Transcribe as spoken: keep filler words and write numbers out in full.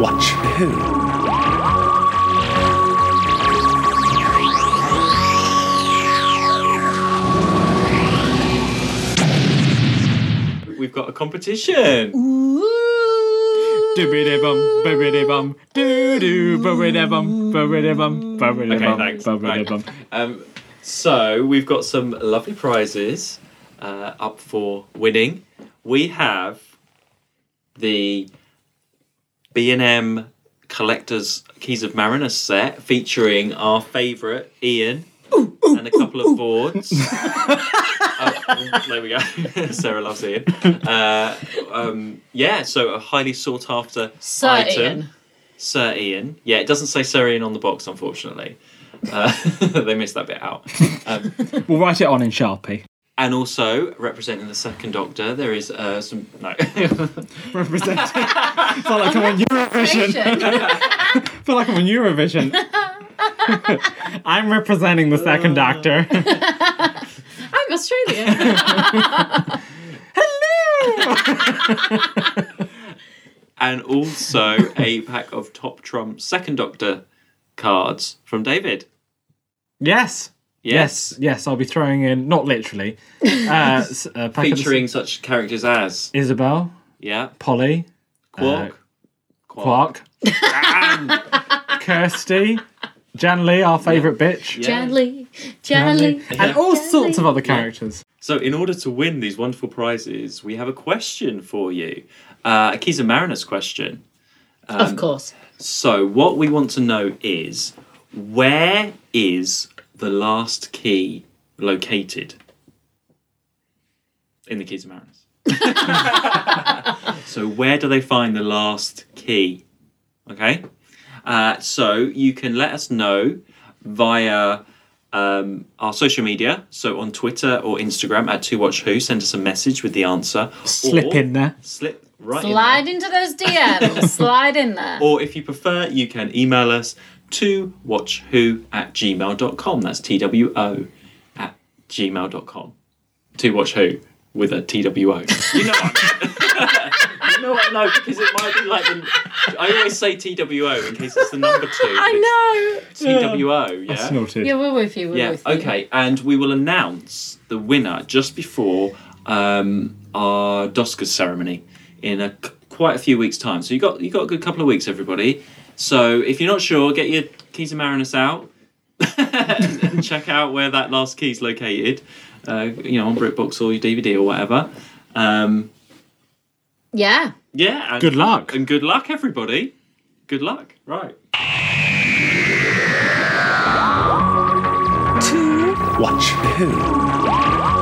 Watch who? We've got a competition. Ooh. Do-be-de-bum, bo-be-de-bum, do-do, bo-be-de-bum, bo-be-de-bum, bo-be-de-bum, okay, thanks. Bo-be-de-bum. Right. Um, so, we've got some lovely prizes uh, up for winning. We have the B and M Collector's Keys of Marinus set featuring our favourite, Ian, ooh, ooh, and a couple ooh, of ooh. boards. Uh, there we go. Sarah loves Ian. Uh, um, yeah, so a highly sought after Sir item. Ian. Sir Ian. Yeah, it doesn't say Sir Ian on the box, unfortunately. Uh, they missed that bit out. Um, we'll write it on in Sharpie. And also, representing the Second Doctor, there is uh, some... No. representing... I feel like I'm on Eurovision. I feel like I'm on Eurovision. I'm representing the Second Doctor. I'm Australian. Hello! And also a pack of Top Trump Second Doctor cards from David. Yes. Yes. Yes, yes, I'll be throwing in, not literally, uh, a pack featuring of the... such characters as Isabel. Yeah. Polly. Quark. Uh, Quark. Quark. Kirsty. Jan Lee, our favourite yeah. bitch. Yeah. Jan Lee. Jan, Jan Lee. Lee. And all Jan sorts Lee. of other characters. Yeah. So in order to win these wonderful prizes, we have a question for you. Uh, a Keys of Marinus question. Um, of course. So what we want to know is, where is the last key located in the Keys of Marinus? So where do they find the last key? Okay. Uh, so you can let us know via um, our social media. So on Twitter or Instagram at To Watch Who, send us a message with the answer. Slip or in there. Slip right Slide in there. into those D Ms. Slide in there. Or if you prefer, you can email us to watch who at gmail dot com. That's T W O at gmail dot com. To Watch Who with a T W O. You know what I mean? No, no, because it might be like the, I always say T W O in case it's the number two. I know. T W O, yeah. That's naughty. Yeah, we're with you. We're yeah, with you. Okay, and we will announce the winner just before um, our Doskers ceremony in a quite a few weeks' time. So you got you got a good couple of weeks, everybody. So if you're not sure, get your Keys of Marinus out and, and check out where that last key's located. Uh, you know, on BritBox or your D V D or whatever. Um, Yeah. Yeah. And, good luck. And good luck, everybody. Good luck. Right. To Watch Who.